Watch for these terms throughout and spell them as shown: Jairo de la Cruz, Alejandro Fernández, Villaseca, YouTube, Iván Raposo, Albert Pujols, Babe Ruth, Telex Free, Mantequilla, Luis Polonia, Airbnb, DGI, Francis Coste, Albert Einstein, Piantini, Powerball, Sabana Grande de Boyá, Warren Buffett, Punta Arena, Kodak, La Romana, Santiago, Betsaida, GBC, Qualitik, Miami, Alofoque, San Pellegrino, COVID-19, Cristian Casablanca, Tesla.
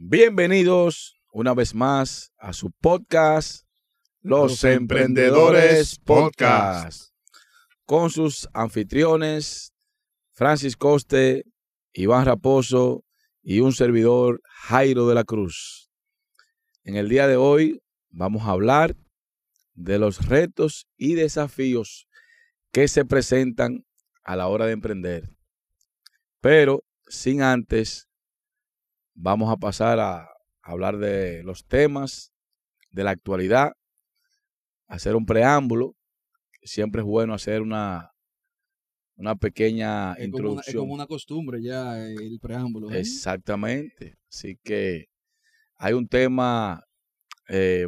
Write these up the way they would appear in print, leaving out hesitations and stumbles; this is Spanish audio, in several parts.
Bienvenidos una vez más a su podcast, Los Emprendedores Podcast, con sus anfitriones, Francis Coste, Iván Raposo y un servidor, Jairo de la Cruz. En el día de hoy vamos a hablar de los retos y desafíos que se presentan a la hora de emprender. Pero sin antes, vamos a pasar a hablar de los temas de la actualidad, hacer un preámbulo. Siempre es bueno hacer una pequeña introducción. Es como una costumbre ya el preámbulo, ¿eh? Exactamente. Así que hay un tema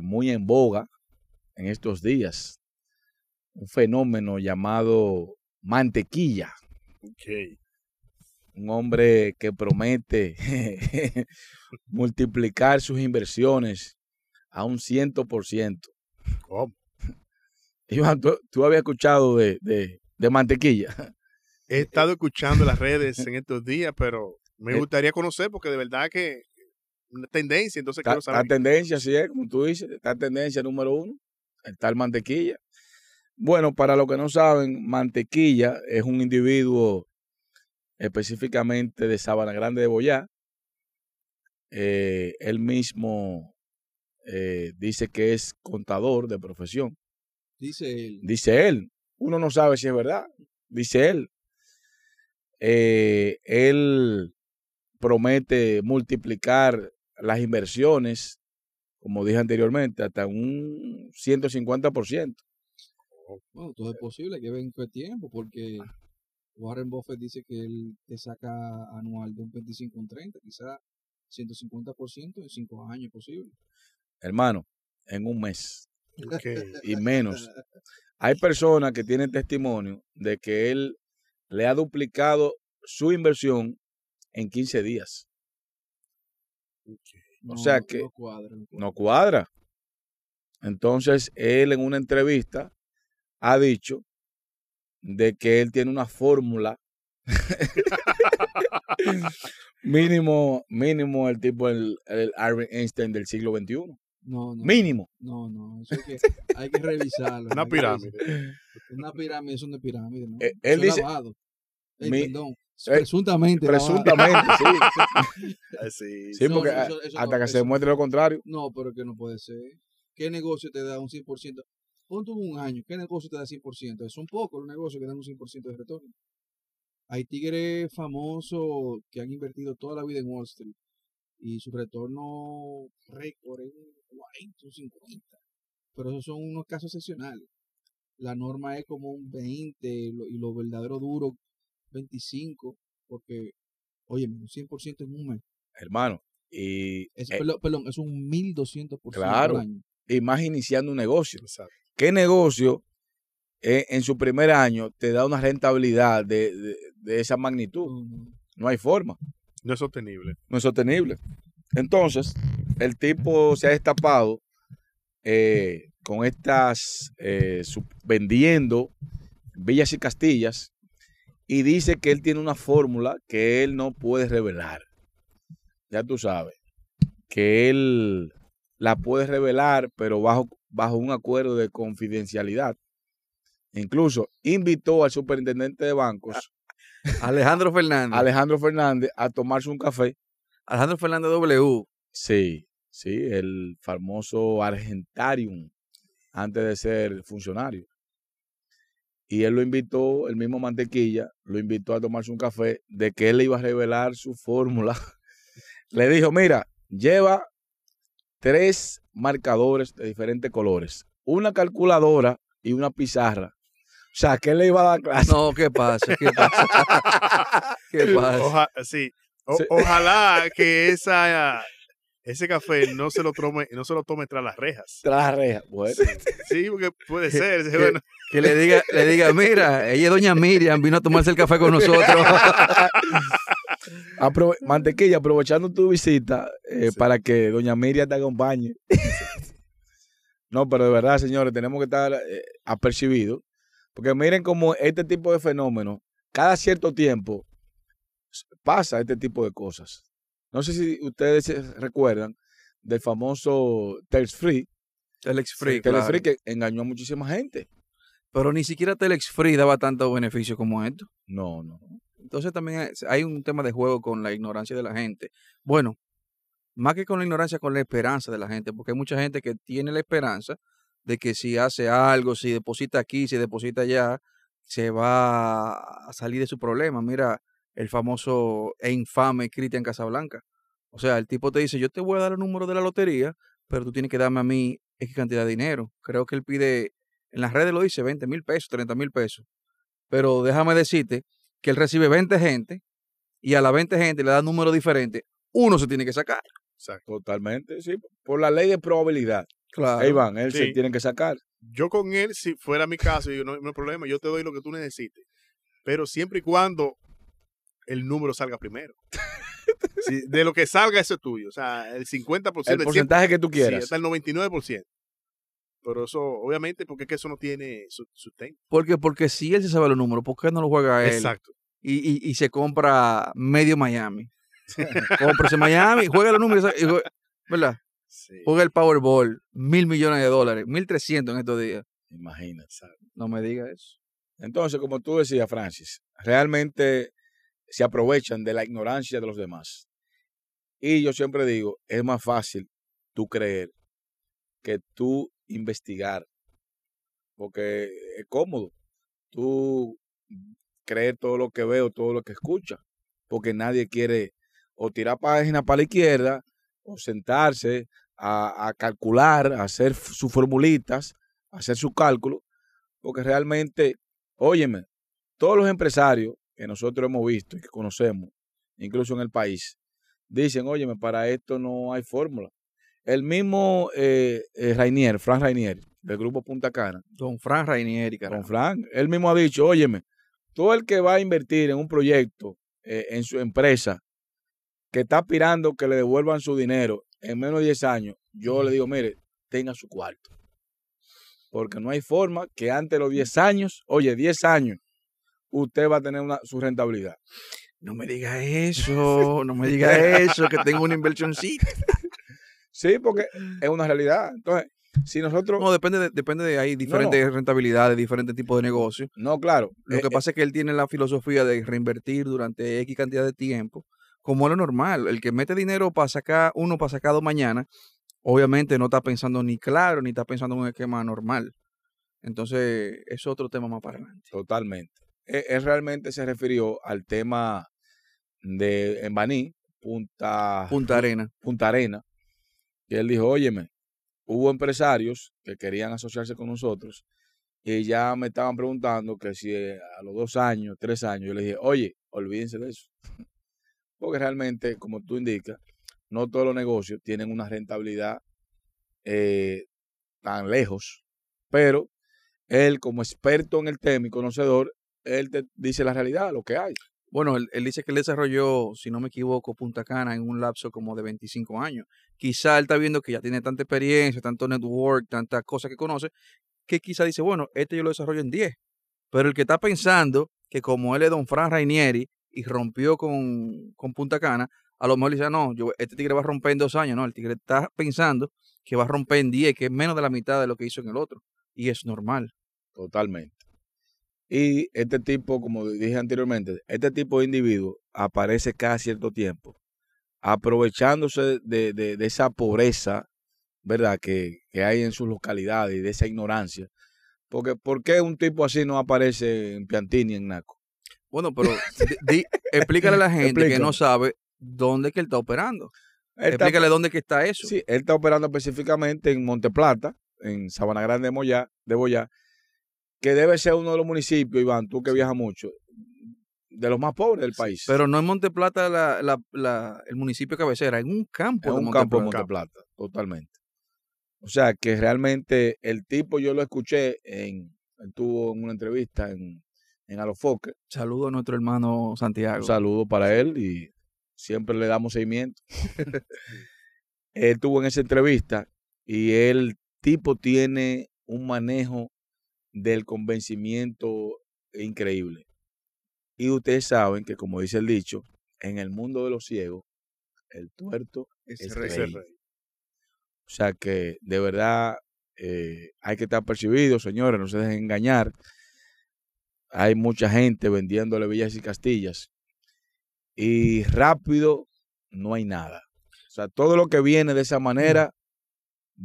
muy en boga en estos días. Un fenómeno llamado Mantequilla. Okay. Un hombre que promete multiplicar sus inversiones a un 100%. ¿Cómo? Iván, ¿tú habías escuchado de Mantequilla? He estado escuchando las redes en estos días, pero me gustaría conocer porque de verdad que una tendencia, entonces quiero saber. La tendencia, sí es, como tú dices, la tendencia número uno, el tal Mantequilla. Bueno, para los que no saben, Mantequilla es un individuo específicamente de Sabana Grande de Boyá. Él mismo dice que es contador de profesión. Dice él. Uno no sabe si es verdad. Dice él. Él promete multiplicar las inversiones, como dije anteriormente, hasta un 150%. Bueno, todo es posible que venga el tiempo, porque Warren Buffett dice que él te saca anual de un 25 a un 30, quizás 150% en 5 años posible. Hermano, en un mes. Okay. Y menos. Hay personas que tienen testimonio de que él le ha duplicado su inversión en 15 días. Okay. O sea que no cuadra. Entonces, él en una entrevista ha dicho de que él tiene una fórmula. mínimo el tipo, el Albert Einstein del siglo XXI. No. Mínimo. No, eso es que hay que revisarlo. Una pirámide. Una pirámide, eso no es pirámide, ¿no? Él dice lavado. Perdón. Presuntamente, sí. Sí, porque eso hasta no, que se demuestre lo contrario. No, pero que no puede ser. ¿Qué negocio te da un 100%? Pon tú un año, ¿qué negocio te da 100%? Son pocos los negocios que dan un 100% de retorno. Hay tigres famosos que han invertido toda la vida en Wall Street y su retorno récord es 40 o 50. Pero esos son unos casos excepcionales. La norma es como un 20 y lo verdadero duro 25, porque, oye, un 100% es un mes. Hermano, y Perdón, es un 1.200% claro, al año. Y más iniciando un negocio. Exacto. ¿Qué negocio en su primer año te da una rentabilidad de esa magnitud? Uh-huh. No hay forma. No es sostenible. Entonces, el tipo se ha destapado con estas, vendiendo villas y castillas, y dice que él tiene una fórmula que él no puede revelar. Ya tú sabes, que él la puede revelar, pero bajo un acuerdo de confidencialidad. Incluso invitó al superintendente de bancos, Alejandro Fernández, a tomarse un café. Alejandro Fernández W. Sí, el famoso Argentarium, antes de ser funcionario. Y él lo invitó, el mismo Mantequilla, lo invitó a tomarse un café, de que él le iba a revelar su fórmula. Le dijo, mira, lleva 3 marcadores de diferentes colores, una calculadora y una pizarra. O sea, ¿qué le iba a dar clase? No, ¿qué pasa? ¿Qué pasa? Ojalá que ese café no se lo tome tras las rejas. Tras las rejas, bueno. Sí, porque puede ser. Bueno. Que le diga, mira, ella es doña Miriam, vino a tomarse el café con nosotros. Mantequilla, aprovechando tu visita para que doña Miriam te acompañe. No, pero de verdad, señores, tenemos que estar apercibidos, porque miren cómo este tipo de fenómenos, cada cierto tiempo pasa este tipo de cosas. No sé si ustedes se recuerdan del famoso Telex Free. Telex Free, sí, claro. Telex Free que engañó a muchísima gente. Pero ni siquiera Telex Free daba tantos beneficios como esto. No, no. Entonces también hay un tema de juego con la ignorancia de la gente. Bueno, más que con la ignorancia, con la esperanza de la gente, porque hay mucha gente que tiene la esperanza de que si hace algo, si deposita aquí, si deposita allá, se va a salir de su problema. Mira el famoso e infame Cristian Casablanca. O sea, el tipo te dice, yo te voy a dar el número de la lotería, pero tú tienes que darme a mí X cantidad de dinero. Creo que él pide, en las redes lo dice, 20 mil pesos, 30 mil pesos. Pero déjame decirte que él recibe 20 gente y a la 20 gente le da números diferentes. Uno se tiene que sacar. Totalmente, sí. Por la ley de probabilidad. Claro. Iván, él sí se tiene que sacar. Yo con él, si fuera mi caso, yo no hay problema, yo te doy lo que tú necesites. Pero siempre y cuando el número salga primero. Sí, de lo que salga, eso es tuyo. O sea, el 50%. El porcentaje que tú quieras. Sí, hasta el 99%. Pero eso, obviamente, porque es que eso no tiene sustento. Porque si él se sabe los números, ¿por qué no lo juega él? Exacto. Y se compra medio Miami. Cómprese Miami, juega los números, ¿verdad? Sí. Juega el Powerball, $1,000 millones, 1,300 en estos días. Imagínate. ¿Sabes? No me digas eso. Entonces, como tú decías, Francis, realmente se aprovechan de la ignorancia de los demás. Y yo siempre digo, es más fácil tú creer que tú investigar. Porque es cómodo tú creer todo lo que veo, todo lo que escuchas. Porque nadie quiere o tirar página para la izquierda, o sentarse a calcular, a hacer sus formulitas, a hacer sus cálculos, porque realmente, óyeme, todos los empresarios que nosotros hemos visto y que conocemos, incluso en el país, dicen, óyeme, para esto no hay fórmula. El mismo Rainier, Fran Rainier, del Grupo Punta Cana. Don Fran Rainier, caramba. Don Fran, él mismo ha dicho, óyeme, todo el que va a invertir en un proyecto, en su empresa, que está aspirando que le devuelvan su dinero en menos de 10 años, yo le digo, mire, tenga su cuarto. Porque no hay forma que antes de los 10 años, oye, 10 años, usted va a tener su rentabilidad. No me diga eso, no me diga eso, que tengo una inversioncita. Sí, porque es una realidad. Entonces, si nosotros... No, depende de hay diferentes rentabilidades, diferentes tipos de negocios. No, claro. Lo que pasa es que él tiene la filosofía de reinvertir durante X cantidad de tiempo, como es lo normal. El que mete dinero para sacar uno, para sacar dos mañana, obviamente no está pensando ni claro, ni está pensando en un esquema normal. Entonces, es otro tema más para adelante. Totalmente. Él realmente se refirió al tema de en Baní, Punta Arena. Y él dijo, óyeme, hubo empresarios que querían asociarse con nosotros y ya me estaban preguntando que si a los 2 años, 3 años, yo les dije, oye, olvídense de eso. Porque realmente, como tú indicas, no todos los negocios tienen una rentabilidad tan lejos. Pero él, como experto en el tema y conocedor, él te dice la realidad, lo que hay. Bueno, él dice que él desarrolló, si no me equivoco, Punta Cana en un lapso como de 25 años. Quizá él está viendo que ya tiene tanta experiencia, tanto network, tantas cosas que conoce, que quizá dice, bueno, este yo lo desarrollo en 10. Pero el que está pensando que como él es Don Fran Rainieri, y rompió con Punta Cana, a lo mejor le dice, no, este tigre va a romper en 2 años. No, el tigre está pensando que va a romper en 10, que es menos de la mitad de lo que hizo en el otro. Y es normal. Totalmente. Y este tipo, como dije anteriormente, este tipo de individuo aparece cada cierto tiempo, aprovechándose de esa pobreza, ¿verdad?, que hay en sus localidades y de esa ignorancia. Porque, ¿por qué un tipo así no aparece en Piantini, en Naco? Bueno, pero explícale a la gente que no sabe dónde es que él está operando. Explícale dónde es que está eso. Sí, él está operando específicamente en Monteplata, en Sabana Grande de Boyá, que debe ser uno de los municipios, Iván, tú que viajas mucho, de los más pobres del país. Pero no en Monteplata el municipio cabecera, en un campo. En un campo de Monteplata, totalmente. O sea, que realmente el tipo, yo lo escuché, él tuvo en una entrevista en Alofoque. Saludo a nuestro hermano Santiago. Un saludo para él y siempre le damos seguimiento. Él estuvo en esa entrevista y el tipo tiene un manejo del convencimiento increíble. Y ustedes saben que, como dice el dicho, en el mundo de los ciegos El tuerto es rey. O sea que de verdad hay que estar percibidos, señores, no se dejen engañar. Hay mucha gente vendiéndole villas y castillas. Y rápido no hay nada. O sea, todo lo que viene de esa manera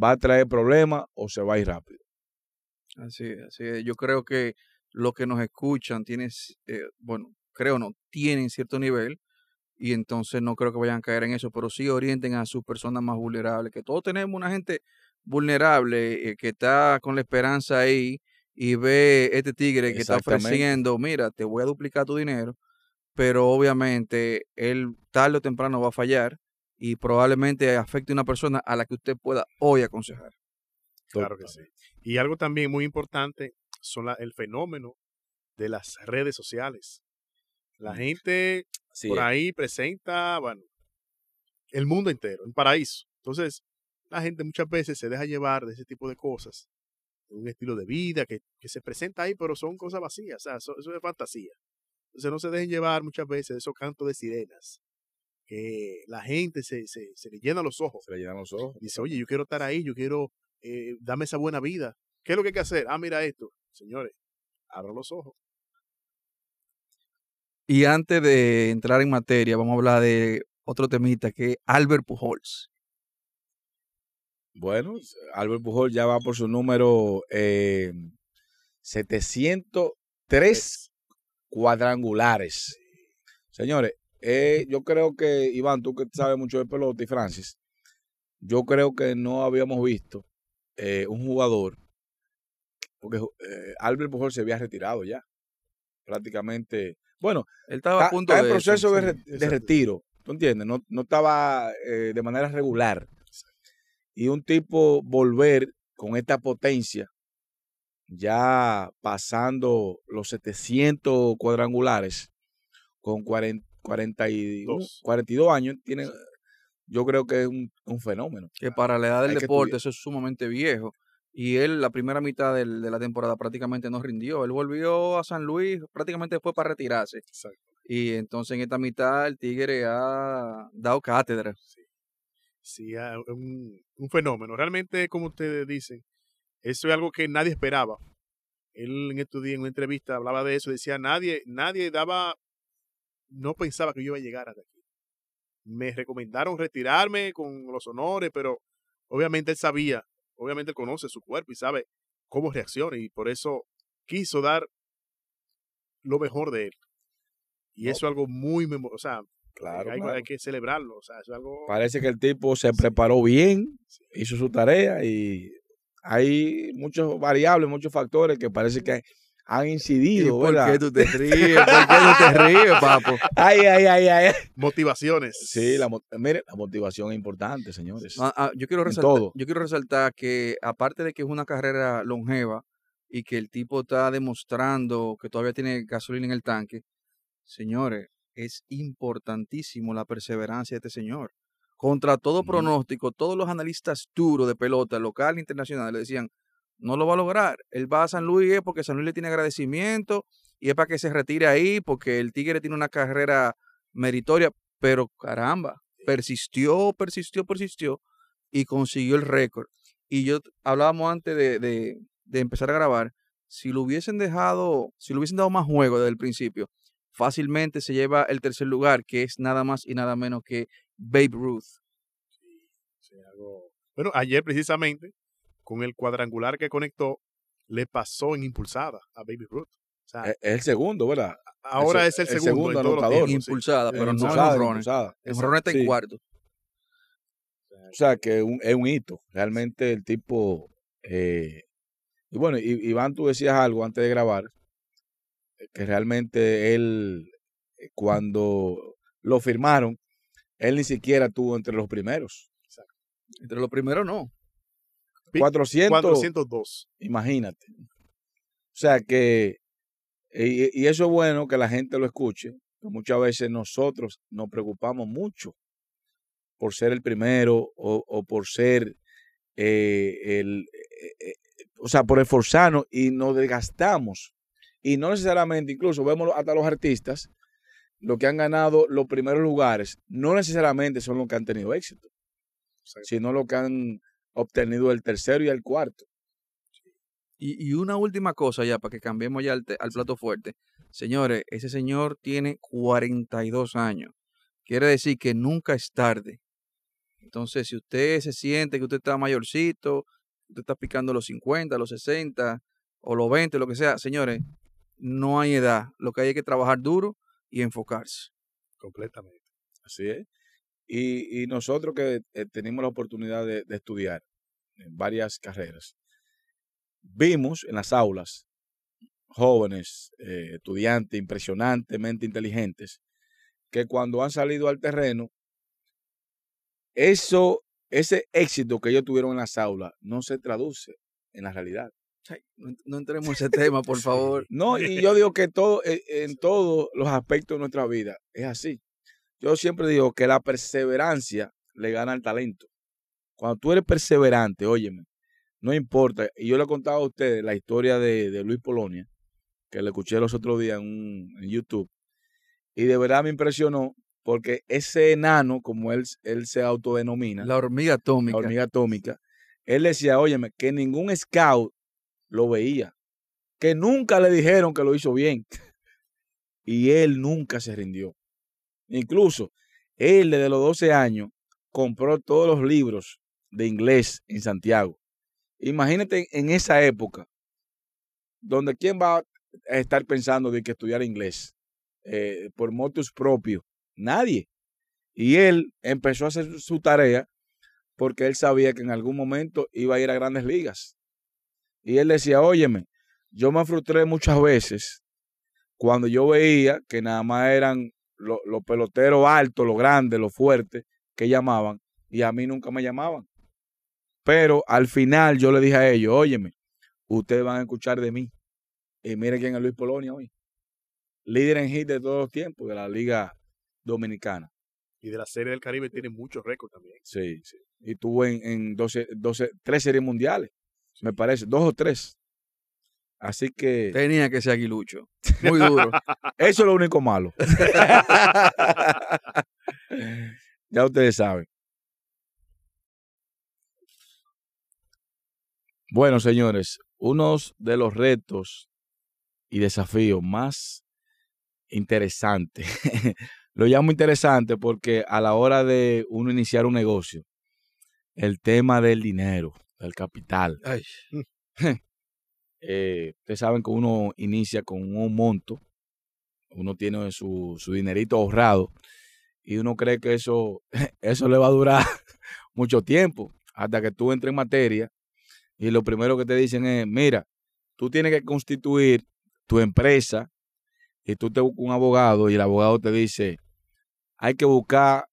va a traer problemas o se va a ir rápido. Así es, yo creo que los que nos escuchan tienen cierto nivel y entonces no creo que vayan a caer en eso, pero sí orienten a sus personas más vulnerables, que todos tenemos una gente vulnerable que está con la esperanza ahí y ve este tigre que está ofreciendo, mira, te voy a duplicar tu dinero, pero obviamente él tarde o temprano va a fallar y probablemente afecte a una persona a la que usted pueda hoy aconsejar. Claro que sí. Y algo también muy importante son el fenómeno de las redes sociales. La gente ahí presenta, el mundo entero, un paraíso. Entonces, la gente muchas veces se deja llevar de ese tipo de cosas, de un estilo de vida que se presenta ahí, pero son cosas vacías, o sea, eso es fantasía. Entonces, no se dejen llevar muchas veces de esos cantos de sirenas, que la gente se le llena los ojos. Se le llenan los ojos. Dice, oye, yo quiero estar ahí, yo quiero, dame esa buena vida. ¿Qué es lo que hay que hacer? Ah, mira esto. Señores, abran los ojos. Y antes de entrar en materia, vamos a hablar de otro temita, que es Albert Pujols. Bueno, Albert Pujols ya va por su número 703 cuadrangulares. Señores, yo creo que, Iván, tú que sabes mucho de pelota, y Francis, yo creo que no habíamos visto un jugador, porque Albert Pujols se había retirado ya, prácticamente. Bueno, él estaba a punto de proceso de retiro, ¿tú entiendes? No estaba de manera regular. Y un tipo volver con esta potencia, ya pasando los 700 cuadrangulares, con 42 años, tiene, yo creo que es un fenómeno. Que para la edad del deporte eso es sumamente viejo. Y él, la primera mitad de la temporada, prácticamente no rindió. Él volvió a San Luis, prácticamente fue para retirarse. Exacto. Y entonces en esta mitad el tigre ha dado cátedra. Sí, un fenómeno. Realmente, como ustedes dicen, eso es algo que nadie esperaba. Él en estos días, en una entrevista, hablaba de eso. Decía, no pensaba que yo iba a llegar hasta aquí. Me recomendaron retirarme con los honores, pero obviamente él sabía. Obviamente él conoce su cuerpo y sabe cómo reacciona y por eso quiso dar lo mejor de él. Y eso es algo muy memorable, o sea, claro. Hay que celebrarlo. O sea, eso es algo... Parece que el tipo se preparó bien, hizo su tarea y hay muchas variables, muchos factores que parece que han incidido. ¿Por qué tú te ríes? ¿Por qué tú te ríes, papo? Ay. Motivaciones. Sí, la motivación es importante, señores. Yo quiero resaltar que, aparte de que es una carrera longeva y que el tipo está demostrando que todavía tiene gasolina en el tanque, señores, es importantísimo la perseverancia de este señor. Contra todo pronóstico, todos los analistas duros de pelota, local e internacional, le decían, no lo va a lograr. Él va a San Luis porque San Luis le tiene agradecimiento y es para que se retire ahí porque el tigre tiene una carrera meritoria. Pero caramba, persistió y consiguió el récord. Y yo hablábamos antes de empezar a grabar, si lo hubiesen dado más juego desde el principio, fácilmente se lleva el tercer lugar, que es nada más y nada menos que Babe Ruth. Bueno, ayer precisamente, con el cuadrangular que conectó, le pasó en impulsada a Baby Ruth. O sea, es el segundo, ¿verdad? Ahora es el segundo anotador. Impulsada, pero no en los rones. El ron está en cuarto. O sea, que es un hito. Realmente el tipo... Y bueno, Iván, tú decías algo antes de grabar, que realmente él, cuando lo firmaron, él ni siquiera estuvo entre los primeros. Exacto. Entre los primeros no. 402. Imagínate. O sea que, y eso es bueno que la gente lo escuche, que muchas veces nosotros nos preocupamos mucho por ser el primero o por ser por esforzarnos y nos desgastamos. Y no necesariamente, incluso vemos hasta los artistas los que han ganado los primeros lugares no necesariamente son los que han tenido éxito, sí, sino los que han obtenido el tercero y el cuarto. Sí. Y una última cosa ya, para que cambiemos ya al plato fuerte. Señores, ese señor tiene 42 años. Quiere decir que nunca es tarde. Entonces, si usted se siente que usted está mayorcito, usted está picando los 50, los 60, o los 20, lo que sea, señores, no hay edad. Lo que hay es que trabajar duro y enfocarse. Completamente. Así es. Y nosotros que tenemos la oportunidad de estudiar en varias carreras, vimos en las aulas jóvenes, estudiantes impresionantemente inteligentes, que cuando han salido al terreno, ese éxito que ellos tuvieron en las aulas no se traduce en la realidad. Ay, no entremos en ese tema, por favor. No, y yo digo que todo, en todos los aspectos de nuestra vida es así. Yo siempre digo que la perseverancia le gana al talento. Cuando tú eres perseverante, óyeme, no importa. Y yo le he contado a ustedes la historia de Luis Polonia, que le escuché los otros días en YouTube. Y de verdad me impresionó porque ese enano, como él se autodenomina. La hormiga atómica. La hormiga atómica. Él decía, óyeme, que ningún scout lo veía. Que nunca le dijeron que lo hizo bien. Y él nunca se rindió. Incluso, él desde los 12 años compró todos los libros de inglés en Santiago. Imagínate en esa época, donde quién va a estar pensando de que estudiar inglés por motivos propios. Nadie. Y él empezó a hacer su tarea porque él sabía que en algún momento iba a ir a grandes ligas. Y él decía, óyeme, yo me frustré muchas veces cuando yo veía que nada más eran los peloteros altos, los grandes, los fuertes, que llamaban, y a mí nunca me llamaban. Pero al final yo le dije a ellos, óyeme, ustedes van a escuchar de mí. Y miren quién es Luis Polonia hoy. Líder en hit de todos los tiempos de la Liga Dominicana. Y de la Serie del Caribe tiene muchos récords también. Sí, sí. Y tuvo en 3 series mundiales, sí, me parece, 2 o 3. Así que... tenía que ser aguilucho. Muy duro. Eso es lo único malo. Ya ustedes saben. Bueno, señores, uno de los retos y desafíos más interesantes. Lo llamo interesante porque a la hora de uno iniciar un negocio, el tema del dinero, del capital. Ay. Ustedes saben que uno inicia con un monto, uno tiene su dinerito ahorrado y uno cree que eso le va a durar mucho tiempo hasta que tú entres en materia y lo primero que te dicen es, mira, tú tienes que constituir tu empresa y tú te buscas un abogado y el abogado te dice, hay que buscar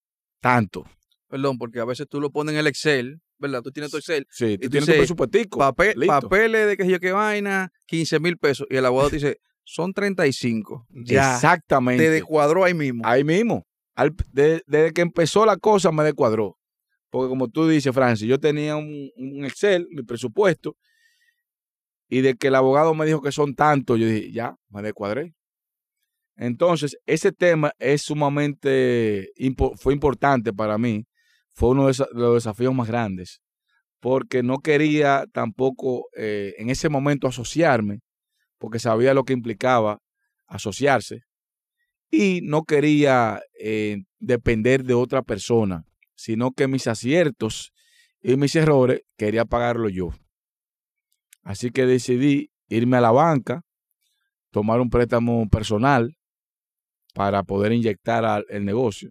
tanto. Perdón, porque a veces tú lo pones en el Excel, ¿verdad? Tú tienes tu Excel. Sí, tú tienes tu presupuestico. Papeles de que yo qué vaina, 15 mil pesos. Y el abogado te dice, son 35. Ya. Exactamente. Te descuadró ahí mismo. Ahí mismo. Desde que empezó la cosa me descuadró. Porque como tú dices, Francis, yo tenía un Excel, mi presupuesto, y de que el abogado me dijo que son tantos, yo dije, ya, me descuadré. Entonces, ese tema es sumamente, fue importante para mí. Fue uno de los desafíos más grandes, porque no quería tampoco en ese momento asociarme, porque sabía lo que implicaba asociarse, y no quería depender de otra persona, sino que mis aciertos y mis errores quería pagarlo yo. Así que decidí irme a la banca, tomar un préstamo personal para poder inyectar el negocio.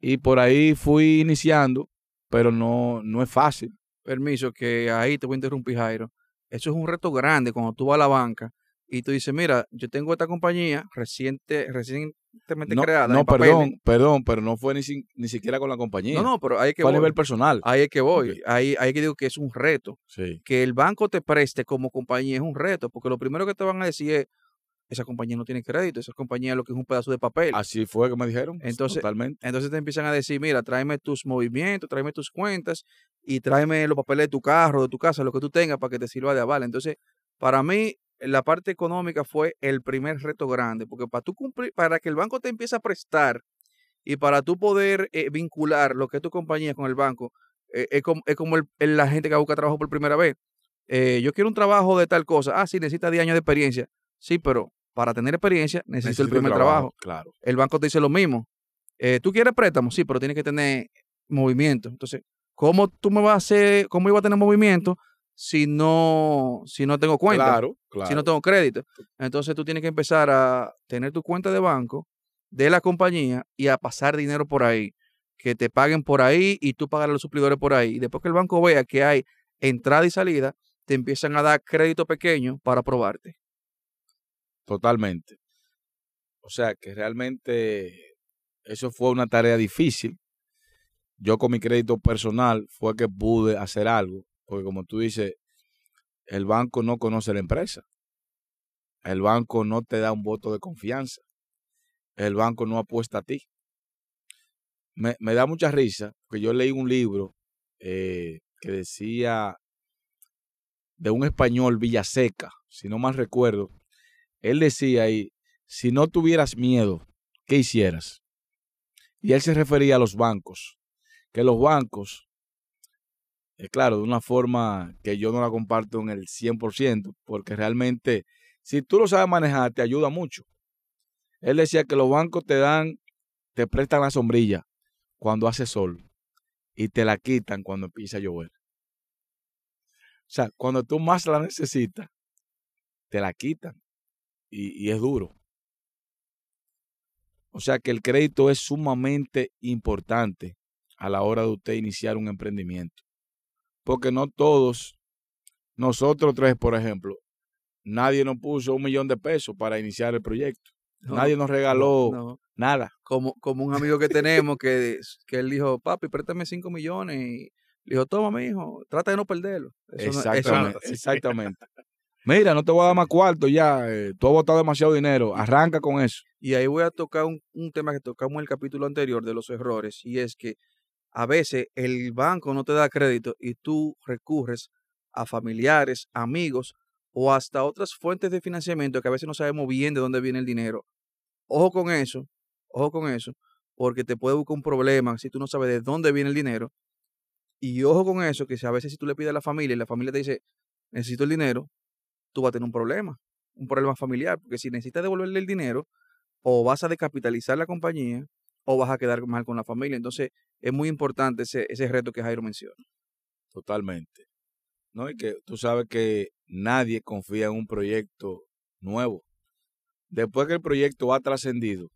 Y por ahí fui iniciando, pero no es fácil. Permiso, que ahí te voy a interrumpir, Jairo. Eso es un reto grande cuando tú vas a la banca y tú dices, mira, yo tengo esta compañía recientemente creada. No, perdón, pero no fue ni siquiera con la compañía. No, pero ahí es que voy. Fue a nivel personal. Ahí es que voy. Okay. Ahí es que digo que es un reto. Sí. Que el banco te preste como compañía es un reto, porque lo primero que te van a decir es, esa compañía no tiene crédito, esa compañía lo que es un pedazo de papel. Así fue que me dijeron, entonces, totalmente. Entonces te empiezan a decir, mira, tráeme tus movimientos, tráeme tus cuentas y tráeme los papeles de tu carro, de tu casa, lo que tú tengas para que te sirva de aval. Entonces, para mí, la parte económica fue el primer reto grande, porque para tú cumplir, para que el banco te empiece a prestar y para tú poder vincular lo que es tu compañía con el banco, es como la gente que busca trabajo por primera vez. Yo quiero un trabajo de tal cosa. Ah, sí, necesita 10 años de experiencia. Sí, pero para tener experiencia necesito el primer trabajo. Claro. El banco te dice lo mismo. ¿Tú quieres préstamo? Sí, pero tienes que tener movimiento. Entonces, ¿cómo tú me vas a hacer, cómo iba a tener movimiento si no tengo cuenta? Claro, claro. Si no tengo crédito. Entonces, tú tienes que empezar a tener tu cuenta de banco de la compañía y a pasar dinero por ahí. Que te paguen por ahí y tú pagas a los suplidores por ahí. Y después que el banco vea que hay entrada y salida, te empiezan a dar crédito pequeño para probarte. Totalmente. O sea, que realmente eso fue una tarea difícil. Yo con mi crédito personal fue que pude hacer algo. Porque como tú dices, el banco no conoce la empresa. El banco no te da un voto de confianza. El banco no apuesta a ti. Me da mucha risa, porque yo leí un libro que decía de un español, Villaseca, si no mal recuerdo. Él decía ahí, si no tuvieras miedo, ¿qué hicieras? Y él se refería a los bancos, que los bancos, claro, de una forma que yo no la comparto en el 100%, porque realmente, si tú lo sabes manejar, te ayuda mucho. Él decía que los bancos te prestan la sombrilla cuando hace sol y te la quitan cuando empieza a llover. O sea, cuando tú más la necesitas, te la quitan y es duro. O sea que el crédito es sumamente importante a la hora de usted iniciar un emprendimiento. Porque no todos, nosotros tres, por ejemplo, nadie nos puso $1,000,000 para iniciar el proyecto. No, nadie nos regaló nada. Como un amigo que tenemos que él dijo, papi, préstame $5,000,000. Y le dijo, toma, mi hijo, trata de no perderlo. Exactamente. Mira, no te voy a dar más cuarto ya. Tú has botado demasiado dinero. Arranca con eso. Y ahí voy a tocar un tema que tocamos en el capítulo anterior de los errores. Y es que a veces el banco no te da crédito y tú recurres a familiares, amigos o hasta otras fuentes de financiamiento que a veces no sabemos bien de dónde viene el dinero. Ojo con eso, porque te puede buscar un problema si tú no sabes de dónde viene el dinero. Y ojo con eso, que a veces si tú le pides a la familia y la familia te dice, necesito el dinero, tú vas a tener un problema familiar, porque si necesitas devolverle el dinero, o vas a descapitalizar la compañía, o vas a quedar mal con la familia. Entonces, es muy importante ese reto que Jairo menciona. Totalmente. ¿No? Y que tú sabes que nadie confía en un proyecto nuevo. Después que el proyecto ha trascendido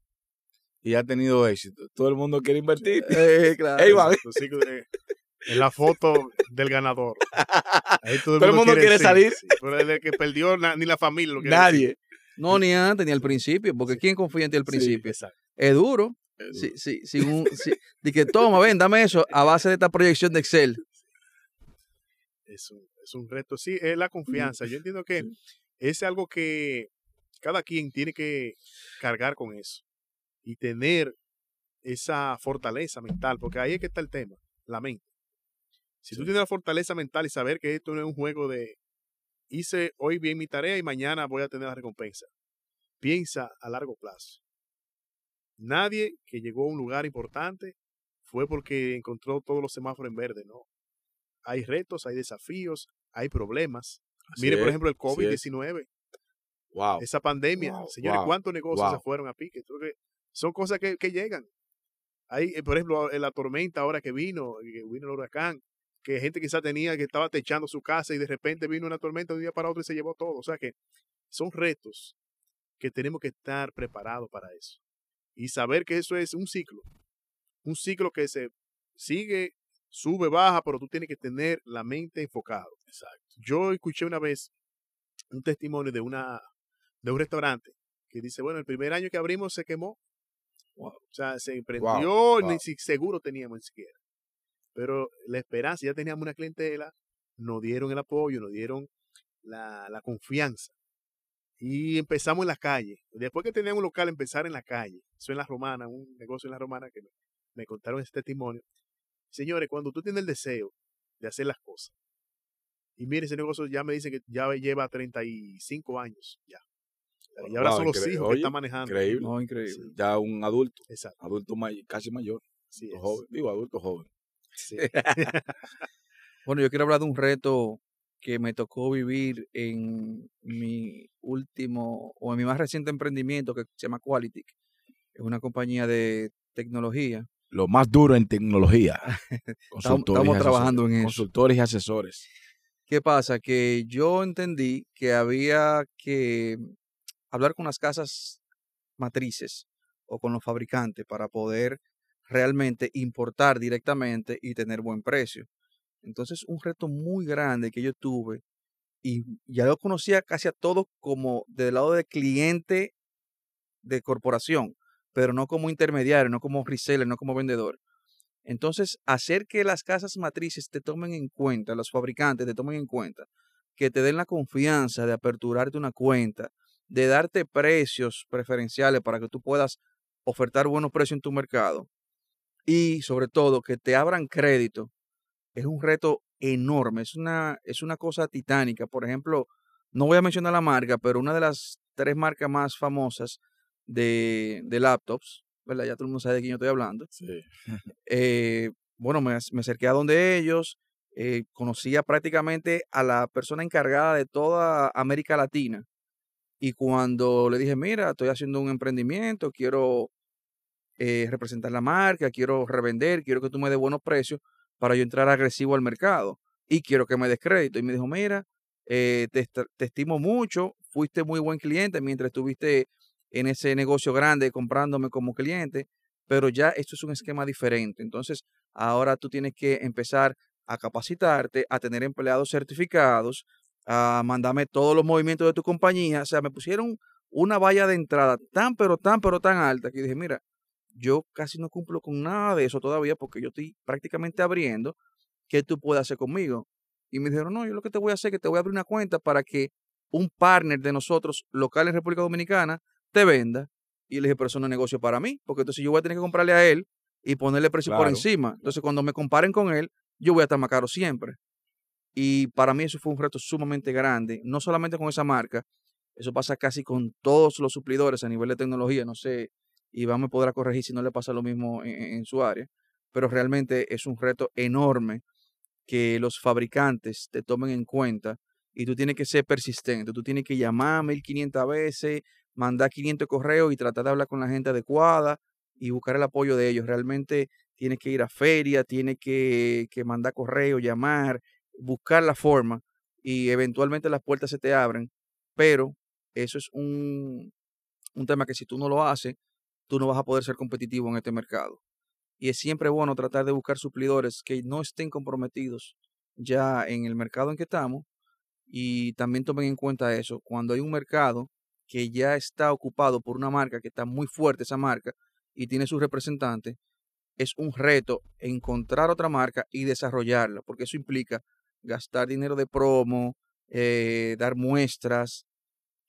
y ha tenido éxito, todo el mundo quiere invertir. Claro. Ey, Iván. En la foto del ganador. Ahí todo el mundo quiere salir. Sí, pero el que perdió, ni la familia. Nadie. No, ni antes, ni al principio. Porque ¿quién confía en ti al principio? Sí, es duro. Sí, de que toma, ven, dame eso a base de esta proyección de Excel. Es un reto. Sí, es la confianza. Yo entiendo que es algo que cada quien tiene que cargar con eso y tener esa fortaleza mental, porque ahí es que está el tema, la mente. Si tú tienes la fortaleza mental y saber que esto no es un juego de hice hoy bien mi tarea y mañana voy a tener la recompensa. Piensa a largo plazo. Nadie que llegó a un lugar importante fue porque encontró todos los semáforos en verde, no. Hay retos, hay desafíos, hay problemas. Así Mire, por ejemplo, el COVID-19. Wow. Esa pandemia. Wow, señores, wow, ¿cuántos negocios se fueron a pique? Entonces, son cosas que llegan. Hay, por ejemplo, la tormenta ahora que vino el huracán, que gente quizá estaba techando su casa y de repente vino una tormenta de un día para otro y se llevó todo. O sea que son retos que tenemos que estar preparados para eso. Y saber que eso es un ciclo que se sigue, sube, baja, pero tú tienes que tener la mente enfocada. Exacto. Yo escuché una vez un testimonio de un restaurante que dice, bueno, el primer año que abrimos se quemó. Wow. O sea, se emprendió, ni seguro teníamos ni siquiera. Pero la esperanza, ya teníamos una clientela, nos dieron el apoyo, nos dieron la confianza. Y empezamos en la calle. Después que teníamos un local, empezar en la calle. Eso en La Romana, un negocio en La Romana que me contaron ese testimonio. Señores, cuando tú tienes el deseo de hacer las cosas, Y mire, ese negocio ya me dice que ya lleva 35 años ya. Y ahora son los hijos que está manejando. Increíble. No, increíble. Sí. Ya un adulto. Exacto. Adulto casi mayor. Sí, joven. Digo, adulto joven. Sí. Bueno, yo quiero hablar de un reto que me tocó vivir en mi último, o en mi más reciente emprendimiento, que se llama Qualitik. Es una compañía de tecnología. Lo más duro en tecnología. Estamos trabajando en eso. Consultores y asesores. ¿Qué pasa? Que yo entendí que había que hablar con las casas matrices o con los fabricantes para poder realmente importar directamente y tener buen precio. Entonces, un reto muy grande que yo tuve, y ya lo conocía casi a todos como del lado de cliente de corporación, pero no como intermediario, no como reseller, no como vendedor. Entonces, hacer que las casas matrices te tomen en cuenta, los fabricantes te tomen en cuenta, que te den la confianza de aperturarte una cuenta, de darte precios preferenciales para que tú puedas ofertar buenos precios en tu mercado, y sobre todo que te abran crédito, es un reto enorme, es una cosa titánica. Por ejemplo, no voy a mencionar la marca, pero una de las 3 marcas más famosas de laptops, ¿verdad? Ya todo el mundo sabe de quién yo estoy hablando. Sí. Bueno, me acerqué a donde ellos, conocía prácticamente a la persona encargada de toda América Latina. Y cuando le dije, mira, estoy haciendo un emprendimiento, quiero representar la marca, quiero revender, quiero que tú me des buenos precios para yo entrar agresivo al mercado y quiero que me des crédito. Y me dijo, mira, te estimo mucho, fuiste muy buen cliente mientras estuviste en ese negocio grande comprándome como cliente, pero ya esto es un esquema diferente. Entonces, ahora tú tienes que empezar a capacitarte, a tener empleados certificados, a mandarme todos los movimientos de tu compañía. O sea, me pusieron una valla de entrada tan alta que dije, mira, yo casi no cumplo con nada de eso todavía porque yo estoy prácticamente abriendo. ¿Qué tú puedes hacer conmigo? Y me dijeron, no, yo lo que te voy a hacer es que te voy a abrir una cuenta para que un partner de nosotros local en República Dominicana te venda. Y le dije, pero eso no es negocio para mí, porque entonces yo voy a tener que comprarle a él y ponerle precio por encima. Entonces, cuando me comparen con él, yo voy a estar más caro siempre. Y para mí eso fue un reto sumamente grande, no solamente con esa marca, eso pasa casi con todos los suplidores a nivel de tecnología, no sé, Iván me podrá corregir si no le pasa lo mismo en su área, pero realmente es un reto enorme que los fabricantes te tomen en cuenta y tú tienes que ser persistente, tú tienes que llamar 1500 veces, mandar 500 correos y tratar de hablar con la gente adecuada y buscar el apoyo de ellos. Realmente tienes que ir a feria, tienes que mandar correos, llamar, buscar la forma y eventualmente las puertas se te abren, pero eso es un tema que si tú no lo haces, tú no vas a poder ser competitivo en este mercado. Y es siempre bueno tratar de buscar suplidores que no estén comprometidos ya en el mercado en que estamos y también tomen en cuenta eso. Cuando hay un mercado que ya está ocupado por una marca que está muy fuerte esa marca y tiene sus representantes, es un reto encontrar otra marca y desarrollarla, porque eso implica gastar dinero de promo, dar muestras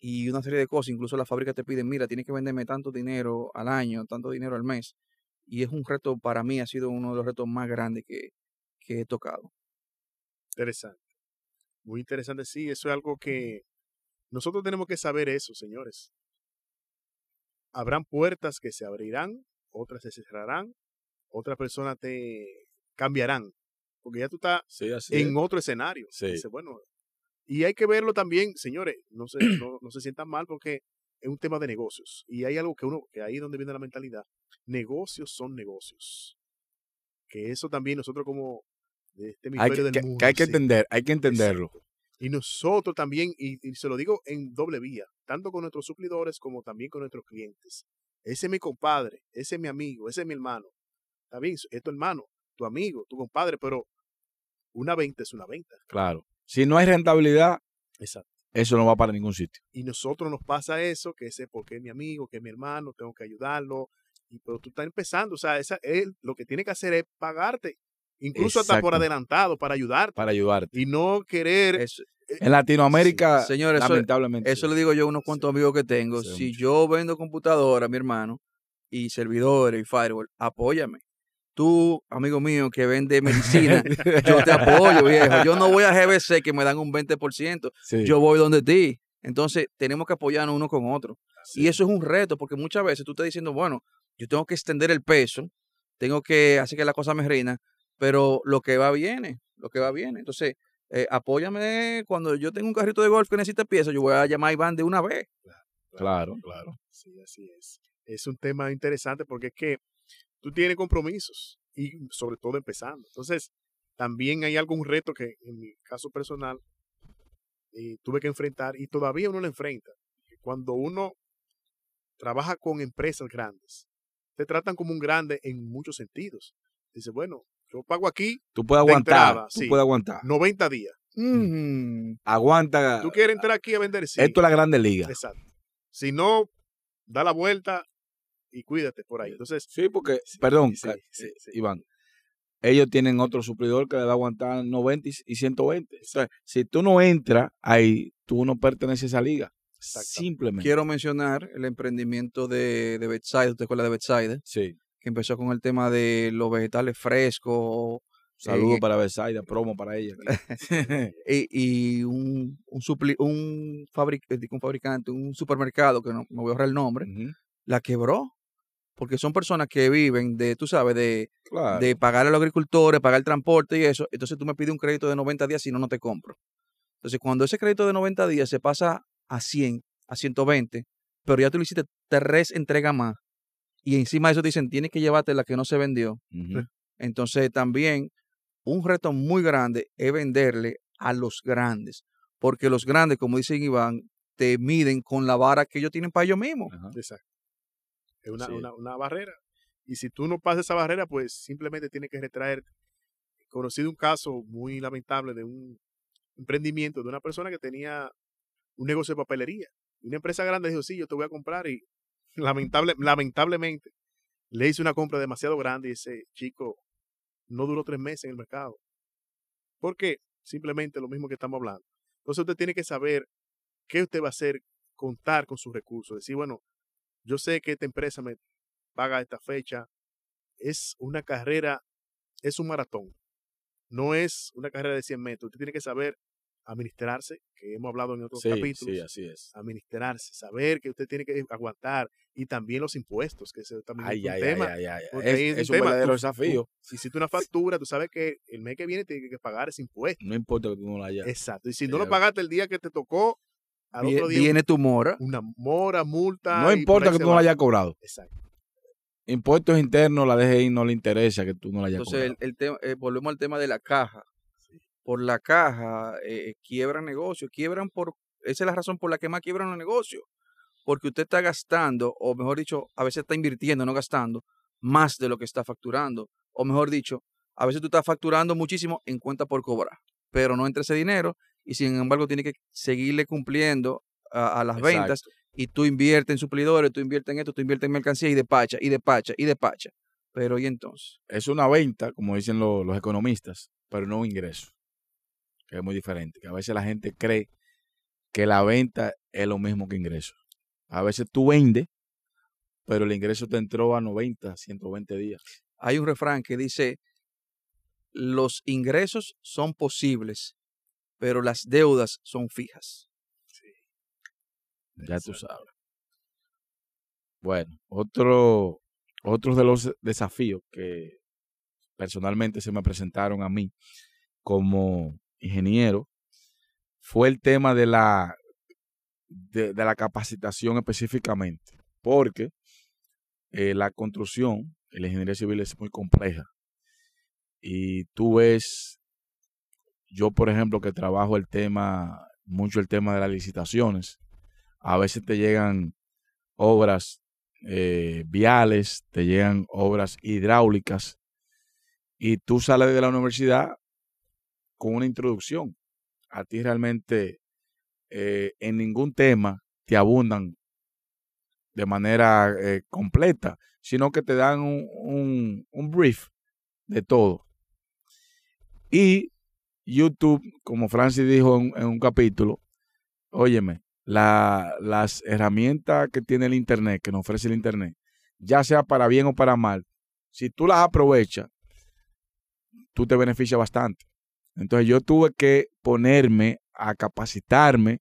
y una serie de cosas. Incluso las fábricas te piden, mira, tienes que venderme tanto dinero al año, tanto dinero al mes. Y es un reto, para mí ha sido uno de los retos más grandes que he tocado. Interesante. Muy interesante, sí. Eso es algo que nosotros tenemos que saber eso, señores. Habrán puertas que se abrirán, otras se cerrarán, otras personas te cambiarán. Porque ya tú estás otro escenario. Sí. Entonces, bueno, y hay que verlo también, señores, no se sientan mal porque es un tema de negocios. Y hay algo que ahí es donde viene la mentalidad. Negocios son negocios. Que eso también nosotros como de este hemisferio del mundo. Que hay que entender, hay que entenderlo. Exacto. Y nosotros también, y se lo digo en doble vía, tanto con nuestros suplidores como también con nuestros clientes. Ese es mi compadre, ese es mi amigo, ese es mi hermano. Está bien, es tu hermano, tu amigo, tu compadre, pero una venta es una venta. Claro. Si no hay rentabilidad, exacto, eso no va para ningún sitio. Y nosotros nos pasa eso, que ese porque es mi amigo, que es mi hermano, tengo que ayudarlo. Pero tú estás empezando, o sea, él lo que tiene que hacer es pagarte, incluso hasta por adelantado, para ayudarte. Para ayudarte. Y no querer... Eso, en Latinoamérica, sí, señores, lamentablemente. Eso le digo yo a unos cuantos amigos que tengo. Si yo vendo computadora, mi hermano, y servidores y firewall, apóyame. Tú, amigo mío, que vende medicina, yo te apoyo, viejo. Yo no voy a GBC que me dan un 20%. Sí. Yo voy donde ti. Entonces, tenemos que apoyarnos uno con otro. Sí. Y eso es un reto, porque muchas veces tú estás diciendo, bueno, yo tengo que extender el peso, tengo que hacer que la cosa me rina, pero lo que va viene, lo que va viene. Entonces, apóyame cuando yo tengo un carrito de golf que necesita piezas, yo voy a llamar a Iván de una vez. Claro. Sí, así es. Es un tema interesante porque es que tú tienes compromisos y sobre todo empezando. Entonces, también hay algún reto que en mi caso personal tuve que enfrentar y todavía uno lo enfrenta. Cuando uno trabaja con empresas grandes, te tratan como un grande en muchos sentidos. Dice, bueno, yo pago aquí. Tú puedes aguantar. Entrada, tú puedes aguantar. 90 días. Aguanta. Tú quieres entrar aquí a vender. Sí. Esto es la Grande Liga. Exacto. Si no, da la vuelta y cuídate por ahí. Entonces, sí, porque, perdón, Iván, ellos tienen otro suplidor que le va a aguantar 90 y 120. O sea, si tú no entras ahí, tú no perteneces a esa liga. Simplemente. Quiero mencionar el emprendimiento de Betsaida, usted escuela de Betsaida, sí, que empezó con el tema de los vegetales frescos. Saludos para Betsaida, promo para ella. Y un fabricante, un supermercado, que no me voy a ahorrar el nombre, la quebró. Porque son personas que viven de, tú sabes, de pagar a los agricultores, pagar el transporte y eso. Entonces tú me pides un crédito de 90 días, si no, no te compro. Entonces cuando ese crédito de 90 días se pasa a 100, a 120, pero ya tú le hiciste 3 entregas más y encima de eso te dicen, tienes que llevarte la que no se vendió. Entonces también un reto muy grande es venderle a los grandes, porque los grandes, como dicen Iván, te miden con la vara que ellos tienen para ellos mismos. Exacto. Es una barrera, y si tú no pasas esa barrera, pues simplemente tienes que retraerte. He conocido un caso muy lamentable de un emprendimiento de una persona que tenía un negocio de papelería. Una empresa grande dijo, sí, yo te voy a comprar, y lamentablemente le hice una compra demasiado grande y ese chico no duró 3 meses en el mercado. ¿Por qué? Simplemente lo mismo que estamos hablando. Entonces usted tiene que saber qué usted va a hacer, contar con sus recursos, decir, bueno, yo sé que esta empresa me paga esta fecha. Es una carrera, es un maratón. No es una carrera de 100 metros. Usted tiene que saber administrarse, que hemos hablado en otros capítulos. Sí, así es. Administrarse, saber que usted tiene que aguantar, y también los impuestos, que eso también es un tema. Es un verdadero desafío. Si hiciste una factura, tú sabes que el mes que viene tienes que pagar ese impuesto. No importa que tú no lo hayas. Exacto. Y si no lo pagaste el día que te tocó, al otro día viene tu mora. Una mora, multa. No importa que tú no la hayas cobrado. Exacto. Impuestos internos, la DGI no le interesa que tú no la hayas cobrado. Entonces, volvemos al tema de la caja. Por la caja, quiebran negocios, esa es la razón por la que más quiebran los negocios, porque usted está gastando, o mejor dicho, a veces está invirtiendo, no gastando, más de lo que está facturando, o mejor dicho, a veces tú estás facturando muchísimo en cuenta por cobrar, pero no entra ese dinero, y sin embargo tiene que seguirle cumpliendo a las ventas, y tú inviertes en suplidores, tú inviertes en esto, tú inviertes en mercancía, y despacha, pero ¿y entonces? Es una venta, como dicen los economistas, pero no un ingreso. Que es muy diferente, que a veces la gente cree que la venta es lo mismo que ingreso. A veces tú vendes, pero el ingreso te entró a 90, 120 días. Hay un refrán que dice, los ingresos son posibles, pero las deudas son fijas. Sí. Ya tú sabes. Bueno, otro de los desafíos que personalmente se me presentaron a mí como ingeniero, fue el tema de la capacitación específicamente, porque la construcción, la ingeniería civil es muy compleja, y tú ves, yo por ejemplo que trabajo mucho el tema de las licitaciones, a veces te llegan obras viales, te llegan obras hidráulicas, y tú sales de la universidad con una introducción. A ti realmente en ningún tema te abundan de manera completa, sino que te dan un brief de todo. Y YouTube, como Francis dijo en un capítulo, óyeme, las herramientas que tiene el Internet, que nos ofrece el Internet, ya sea para bien o para mal, si tú las aprovechas, tú te beneficias bastante. Entonces yo tuve que ponerme a capacitarme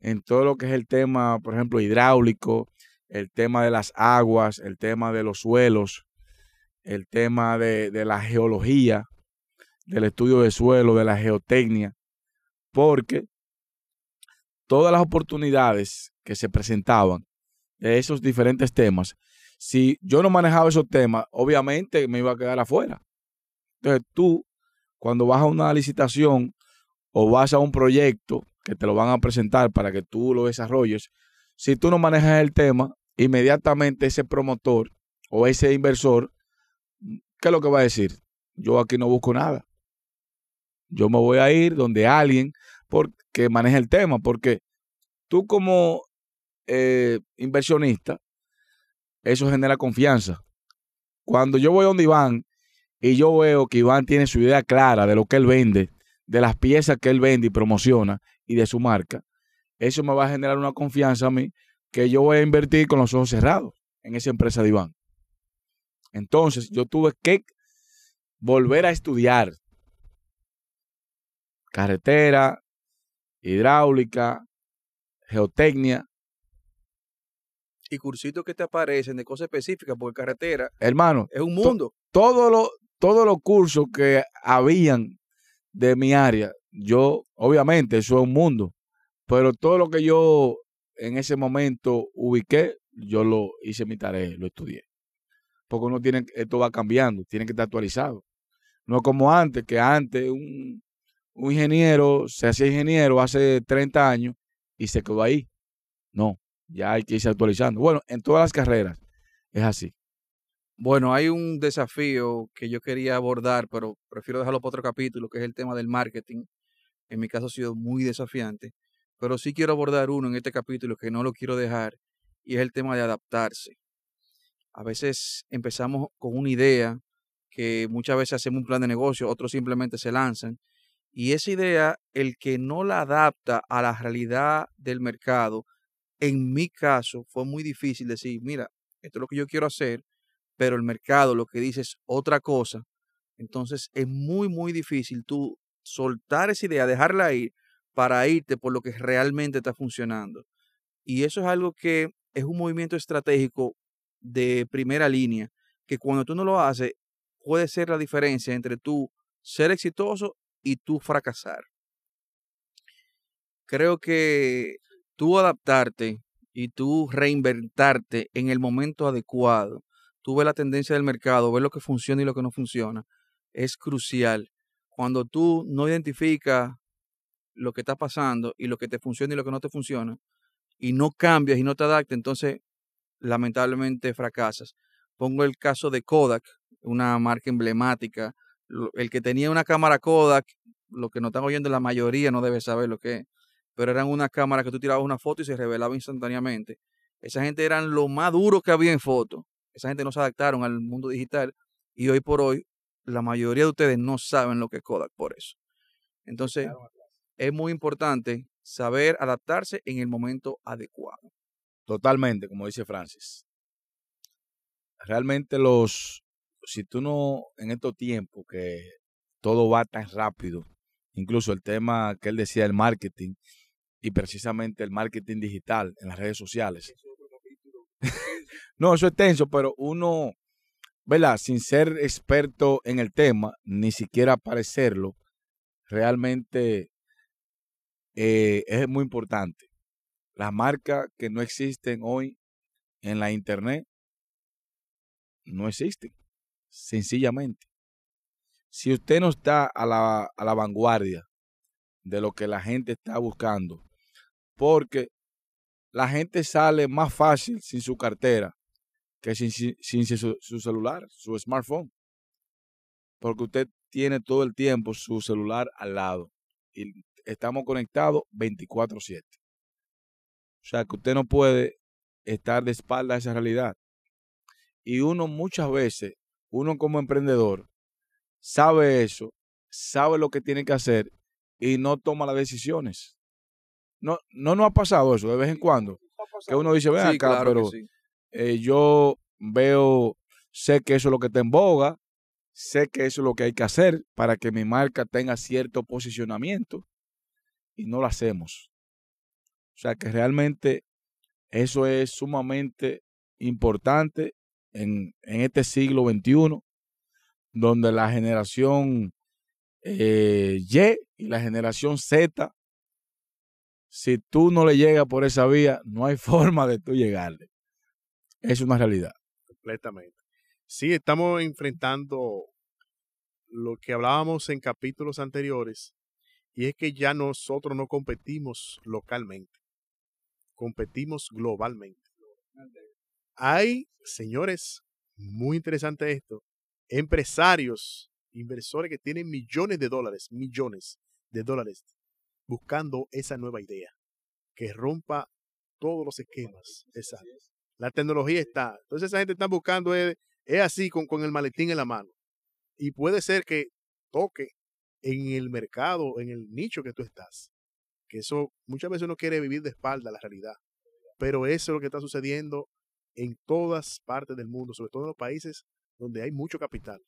en todo lo que es el tema, por ejemplo, hidráulico, el tema de las aguas, el tema de los suelos, el tema de la geología, del estudio de suelo, de la geotecnia, porque todas las oportunidades que se presentaban de esos diferentes temas, si yo no manejaba esos temas, obviamente me iba a quedar afuera. Entonces tú, cuando vas a una licitación o vas a un proyecto que te lo van a presentar para que tú lo desarrolles, si tú no manejas el tema, inmediatamente ese promotor o ese inversor, ¿qué es lo que va a decir? Yo aquí no busco nada. Yo me voy a ir donde alguien que maneje el tema, porque tú como inversionista, eso genera confianza. Cuando yo voy donde Iván y yo veo que Iván tiene su idea clara de lo que él vende, de las piezas que él vende y promociona y de su marca, eso me va a generar una confianza a mí que yo voy a invertir con los ojos cerrados en esa empresa de Iván. Entonces yo tuve que volver a estudiar carretera, hidráulica, geotecnia. Y cursitos que te aparecen de cosas específicas, porque carretera, hermano, es un mundo. Todos los cursos que habían de mi área, yo, obviamente, eso es un mundo, pero todo lo que yo en ese momento ubiqué, yo lo hice mi tarea, lo estudié. Porque uno tiene, esto va cambiando, tiene que estar actualizado. No es como antes, que antes un ingeniero se hacía ingeniero hace 30 años y se quedó ahí. No, ya hay que irse actualizando. Bueno, en todas las carreras es así. Bueno, hay un desafío que yo quería abordar, pero prefiero dejarlo para otro capítulo, que es el tema del marketing. En mi caso ha sido muy desafiante, pero sí quiero abordar uno en este capítulo que no lo quiero dejar, y es el tema de adaptarse. A veces empezamos con una idea que muchas veces hacemos un plan de negocio, otros simplemente se lanzan. Y esa idea, el que no la adapta a la realidad del mercado, en mi caso fue muy difícil decir, mira, esto es lo que yo quiero hacer, pero el mercado lo que dice es otra cosa. Entonces es muy, muy difícil tú soltar esa idea, dejarla ir para irte por lo que realmente está funcionando. Y eso es algo que es un movimiento estratégico de primera línea, que cuando tú no lo haces, puede ser la diferencia entre tú ser exitoso y tú fracasar. Creo que tú adaptarte y tú reinventarte en el momento adecuado, tú ves la tendencia del mercado, ves lo que funciona y lo que no funciona, es crucial. Cuando tú no identificas lo que está pasando y lo que te funciona y lo que no te funciona, y no cambias y no te adaptas, entonces lamentablemente fracasas. Pongo el caso de Kodak, una marca emblemática. El que tenía una cámara Kodak, lo que no están oyendo la mayoría no debe saber lo que es, pero eran unas cámaras que tú tirabas una foto y se revelaba instantáneamente. Esa gente eran lo más duro que había en fotos. Esa gente no se adaptaron al mundo digital y hoy por hoy la mayoría de ustedes no saben lo que es Kodak por eso. Entonces, es muy importante saber adaptarse en el momento adecuado. Totalmente, como dice Francis. Realmente si tú no, en estos tiempos que todo va tan rápido, incluso el tema que él decía, el marketing, y precisamente el marketing digital en las redes sociales. No, eso es tenso, pero uno, ¿verdad? Sin ser experto en el tema, ni siquiera parecerlo, realmente es muy importante. Las marcas que no existen hoy en la internet, no existen, sencillamente. Si usted no está a la vanguardia de lo que la gente está buscando, porque la gente sale más fácil sin su cartera que sin su celular, su smartphone. Porque usted tiene todo el tiempo su celular al lado. Y estamos conectados 24/7. O sea que usted no puede estar de espaldas a esa realidad. Y uno muchas veces, uno como emprendedor, sabe eso, sabe lo que tiene que hacer y no toma las decisiones. No nos ha pasado eso de vez en cuando. Que uno dice, ven acá, pero yo veo Sé que eso es lo que está en boga, sé que eso es lo que hay que hacer para que mi marca tenga cierto posicionamiento y no lo hacemos. O sea que realmente eso es sumamente importante en este siglo XXI, donde la generación Y y la generación Z, si tú no le llegas por esa vía, no hay forma de tú llegarle. Es una realidad. Completamente. Sí, estamos enfrentando lo que hablábamos en capítulos anteriores, y es que ya nosotros no competimos localmente, competimos globalmente. Hay, señores, muy interesante esto, empresarios, inversores que tienen millones de dólares, buscando esa nueva idea que rompa todos los esquemas. Exacto. La tecnología está. Entonces esa gente está buscando, es así, con el maletín en la mano. Y puede ser que toque en el mercado, en el nicho que tú estás. Que eso muchas veces uno quiere vivir de espalda la realidad. Pero eso es lo que está sucediendo en todas partes del mundo, sobre todo en los países donde hay mucho capital.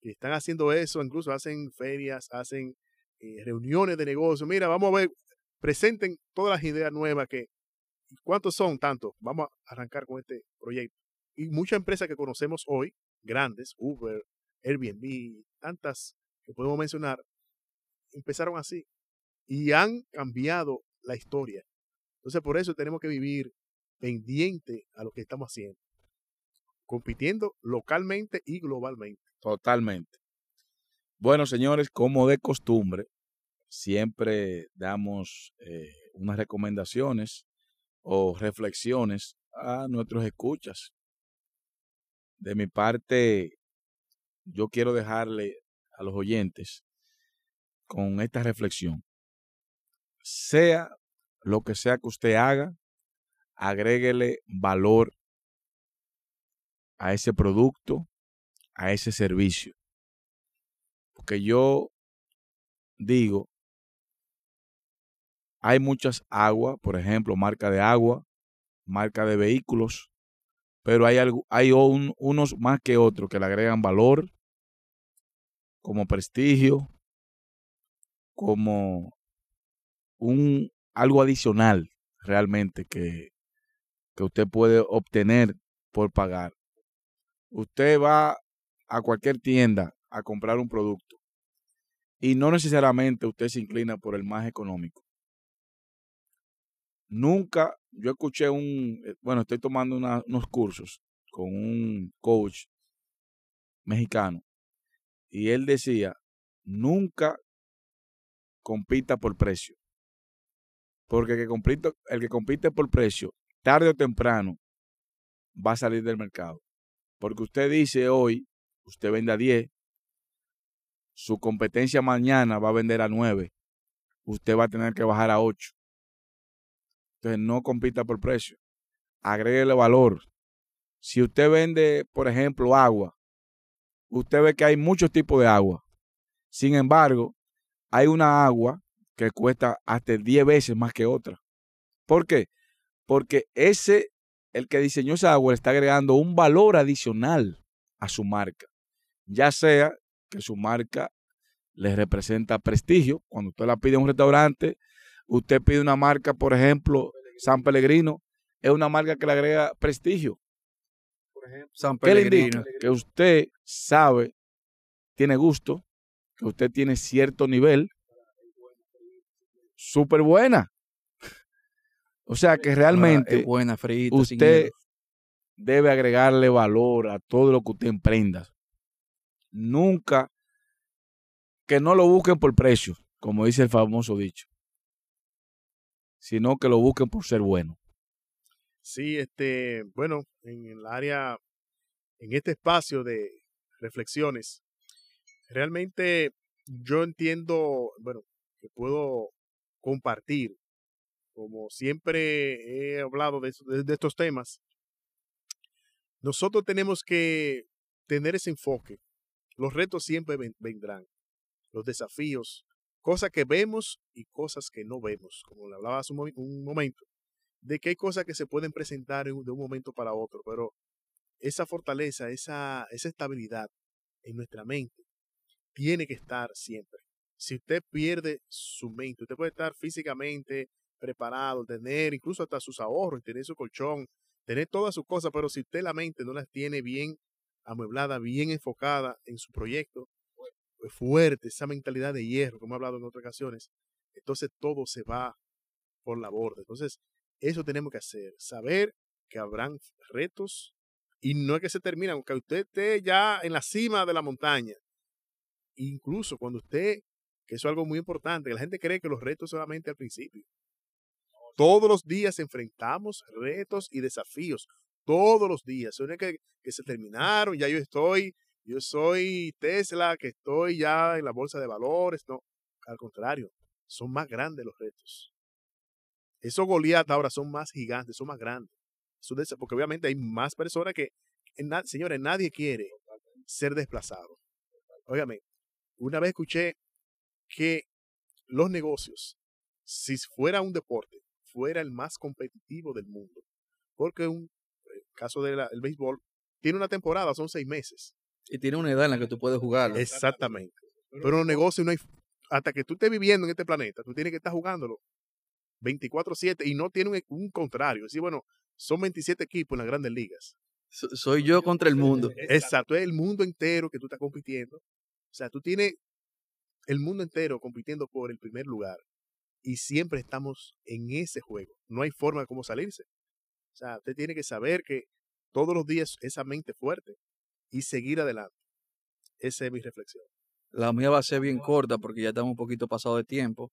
Que están haciendo eso, incluso hacen ferias, hacen reuniones de negocios. Mira, vamos a ver, presenten todas las ideas nuevas que... ¿Cuántos son? Tantos. Vamos a arrancar con este proyecto. Y muchas empresas que conocemos hoy, grandes, Uber, Airbnb, tantas que podemos mencionar, empezaron así y han cambiado la historia. Entonces, por eso tenemos que vivir pendiente a lo que estamos haciendo, compitiendo localmente y globalmente. Totalmente. Bueno, señores, como de costumbre, siempre damos unas recomendaciones o reflexiones a nuestros escuchas. De mi parte, yo quiero dejarle a los oyentes con esta reflexión. Sea lo que sea que usted haga, agréguele valor a ese producto, a ese servicio. Porque yo digo, hay muchas aguas, por ejemplo, marca de agua, marca de vehículos, pero hay unos más que otros que le agregan valor, como prestigio, como algo adicional realmente que usted puede obtener por pagar. Usted va a cualquier tienda a comprar un producto y no necesariamente usted se inclina por el más económico. Nunca, yo escuché estoy tomando unos cursos con un coach mexicano y él decía, nunca compita por precio, porque el que compite por precio, tarde o temprano, va a salir del mercado. Porque usted dice hoy, usted vende a 10, su competencia mañana va a vender a 9, usted va a tener que bajar a 8. Entonces, no compita por precio. Agréguele valor. Si usted vende, por ejemplo, agua, usted ve que hay muchos tipos de agua. Sin embargo, hay una agua que cuesta hasta 10 veces más que otra. ¿Por qué? Porque el que diseñó esa agua está agregando un valor adicional a su marca. Ya sea que su marca le representa prestigio. Cuando usted la pide en un restaurante, usted pide una marca, por ejemplo, San Pellegrino, es una marca que le agrega prestigio. Por ejemplo, San Pellegrino. Que usted sabe, tiene gusto, que usted tiene cierto nivel. Súper buena. O sea que realmente buena, frita, usted debe agregarle valor a todo lo que usted emprenda. Nunca, que no lo busquen por precio, como dice el famoso dicho, sino que lo busquen por ser bueno. Sí, en el área, en este espacio de reflexiones, realmente yo entiendo, que puedo compartir, como siempre he hablado de estos temas, nosotros tenemos que tener ese enfoque. Los retos siempre vendrán, los desafíos, cosas que vemos y cosas que no vemos, como le hablaba hace un momento, de que hay cosas que se pueden presentar de un momento para otro, pero esa fortaleza, esa estabilidad en nuestra mente tiene que estar siempre. Si usted pierde su mente, usted puede estar físicamente preparado, tener incluso hasta sus ahorros, tener su colchón, tener todas sus cosas, pero si usted la mente no las tiene bien amueblada, bien enfocada en su proyecto, fuerte, esa mentalidad de hierro que hemos hablado en otras ocasiones, entonces todo se va por la borda. Entonces, eso tenemos que hacer, saber que habrán retos y no es que se terminen, aunque usted esté ya en la cima de la montaña. Incluso cuando usted, que eso es algo muy importante, que la gente cree que los retos solamente al principio. Todos los días enfrentamos retos y desafíos. Todos los días. No es que se terminaron, ya yo soy Tesla, que estoy ya en la bolsa de valores. No, al contrario, son más grandes los retos. Esos Goliat ahora son más gigantes, son más grandes. Porque obviamente hay más personas que, señores, nadie quiere ser desplazado. Óigame, una vez escuché que los negocios, si fuera un deporte, fuera el más competitivo del mundo. Porque el caso del béisbol tiene una temporada, son 6 meses. Y tiene una edad en la que tú puedes jugar. Exactamente. Pero en los negocios no hay... Hasta que tú estés viviendo en este planeta, tú tienes que estar jugándolo 24/7 y no tiene un contrario. Es decir, bueno, son 27 equipos en las grandes ligas. Soy yo contra el mundo. Exacto, es el mundo entero que tú estás compitiendo. O sea, tú tienes el mundo entero compitiendo por el primer lugar. Y siempre estamos en ese juego. No hay forma de cómo salirse. O sea, usted tiene que saber que todos los días esa mente fuerte y seguir adelante. Esa es mi reflexión. La mía va a ser bien corta porque ya estamos un poquito pasado de tiempo,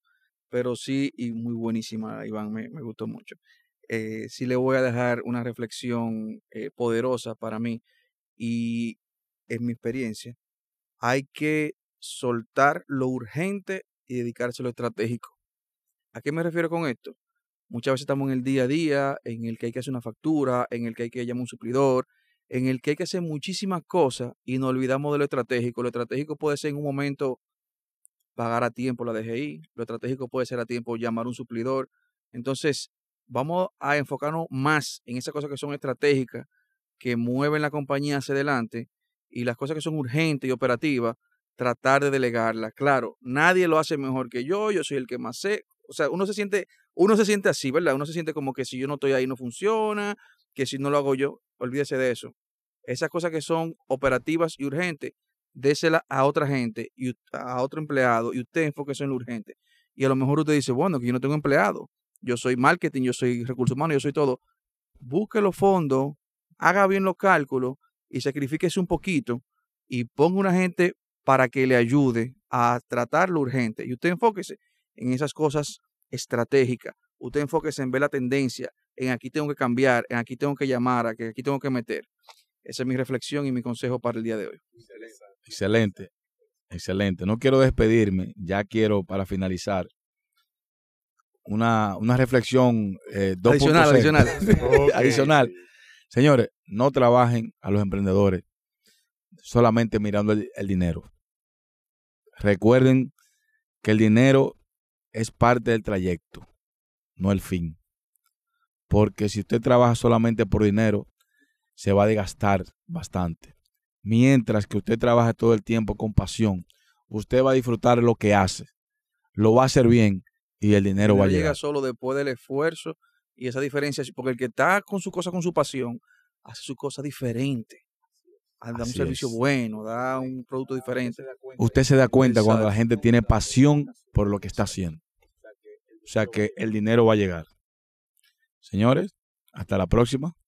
pero sí, y muy buenísima, Iván, me gustó mucho. Sí le voy a dejar una reflexión poderosa para mí y en mi experiencia. Hay que soltar lo urgente y dedicarse a lo estratégico. ¿A qué me refiero con esto? Muchas veces estamos en el día a día, en el que hay que hacer una factura, en el que hay que llamar a un suplidor, en el que hay que hacer muchísimas cosas y nos olvidamos de lo estratégico. Lo estratégico puede ser en un momento pagar a tiempo la DGI, lo estratégico puede ser a tiempo llamar a un suplidor. Entonces, vamos a enfocarnos más en esas cosas que son estratégicas, que mueven la compañía hacia adelante, y las cosas que son urgentes y operativas, tratar de delegarlas. Claro, nadie lo hace mejor que yo soy el que más sé. O sea, uno se siente así, ¿verdad? Uno se siente como que si yo no estoy ahí no funciona, que si no lo hago yo, olvídese de eso. Esas cosas que son operativas y urgentes, déselas a otra gente, y a otro empleado, y usted enfóquese en lo urgente. Y a lo mejor usted dice, bueno, que yo no tengo empleado, yo soy marketing, yo soy recursos humanos, yo soy todo. Busque los fondos, haga bien los cálculos y sacrifíquese un poquito y ponga una gente para que le ayude a tratar lo urgente. Y usted enfóquese en esas cosas estratégicas. Usted enfóquese en ver la tendencia, en aquí tengo que cambiar, en aquí tengo que llamar, aquí tengo que meter. Esa es mi reflexión y mi consejo para el día de hoy. Excelente, excelente. No quiero despedirme, ya quiero para finalizar una reflexión adicional. Señores, no trabajen a los emprendedores solamente mirando el dinero. Recuerden que el dinero es parte del trayecto, no el fin. Porque si usted trabaja solamente por dinero, se va a desgastar bastante. Mientras que usted trabaja todo el tiempo con pasión, usted va a disfrutar lo que hace, lo va a hacer bien y el dinero va a llegar. Llega solo después del esfuerzo y esa diferencia, porque el que está con su cosa, con su pasión, hace su cosa diferente. Da un servicio bueno, da un producto diferente. Usted se da cuenta cuando la gente tiene pasión por lo que está haciendo. O sea que el dinero va a llegar. Señores, hasta la próxima.